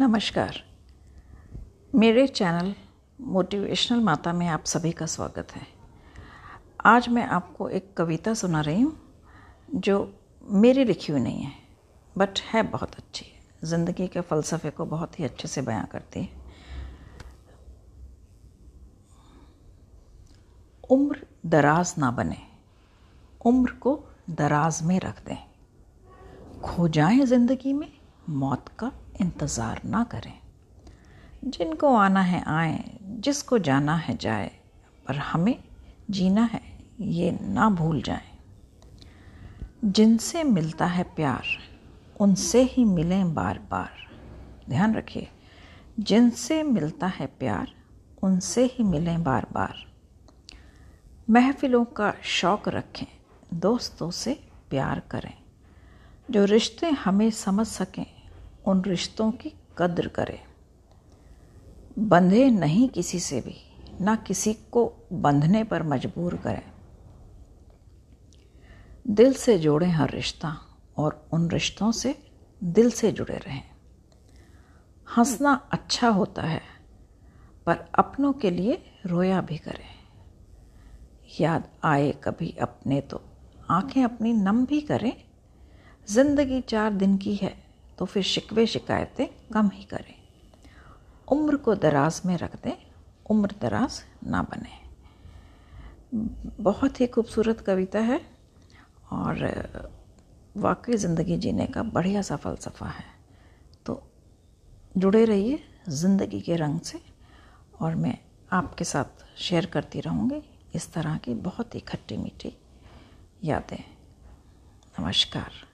नमस्कार, मेरे channel motivational माता में आप सभी का स्वागत है। आज मैं आपको एक कविता सुना रही हूँ जो मेरी लिखी हुई नहीं है, बट है बहुत अच्छी। ज़िंदगी के फ़लसफ़े को बहुत ही अच्छे से बयां करती है। उम्र दराज ना बने, उम्र को दराज में रख दें। खो जाएं ज़िंदगी में, मौत का इंतज़ार ना करें। जिनको आना है आए, जिसको जाना है जाए, पर हमें जीना है ये ना भूल जाएं। जिनसे मिलता है प्यार, उनसे ही मिलें बार बार। ध्यान रखिए, जिनसे मिलता है प्यार, उनसे ही मिलें बार बार। महफिलों का शौक़ रखें, दोस्तों से प्यार करें। जो रिश्ते हमें समझ सकें, उन रिश्तों की कद्र करें। बंधे नहीं किसी से भी, ना किसी को बंधने पर मजबूर करें। दिल से जोड़ें हर रिश्ता और उन रिश्तों से दिल से जुड़े रहें। हंसना अच्छा होता है, पर अपनों के लिए रोया भी करें। याद आए कभी अपने तो आंखें अपनी नम भी करें। ज़िंदगी 4 दिन की है, तो फिर शिकवे शिकायतें कम ही करें। उम्र को दराज में रख दें, उम्र दराज ना बने। बहुत ही खूबसूरत कविता है और वाकई ज़िंदगी जीने का बढ़िया सा फ़लसफ़ा है। तो जुड़े रहिए ज़िंदगी के रंग से और मैं आपके साथ शेयर करती रहूँगी इस तरह की बहुत ही खट्टी मीठी यादें। नमस्कार।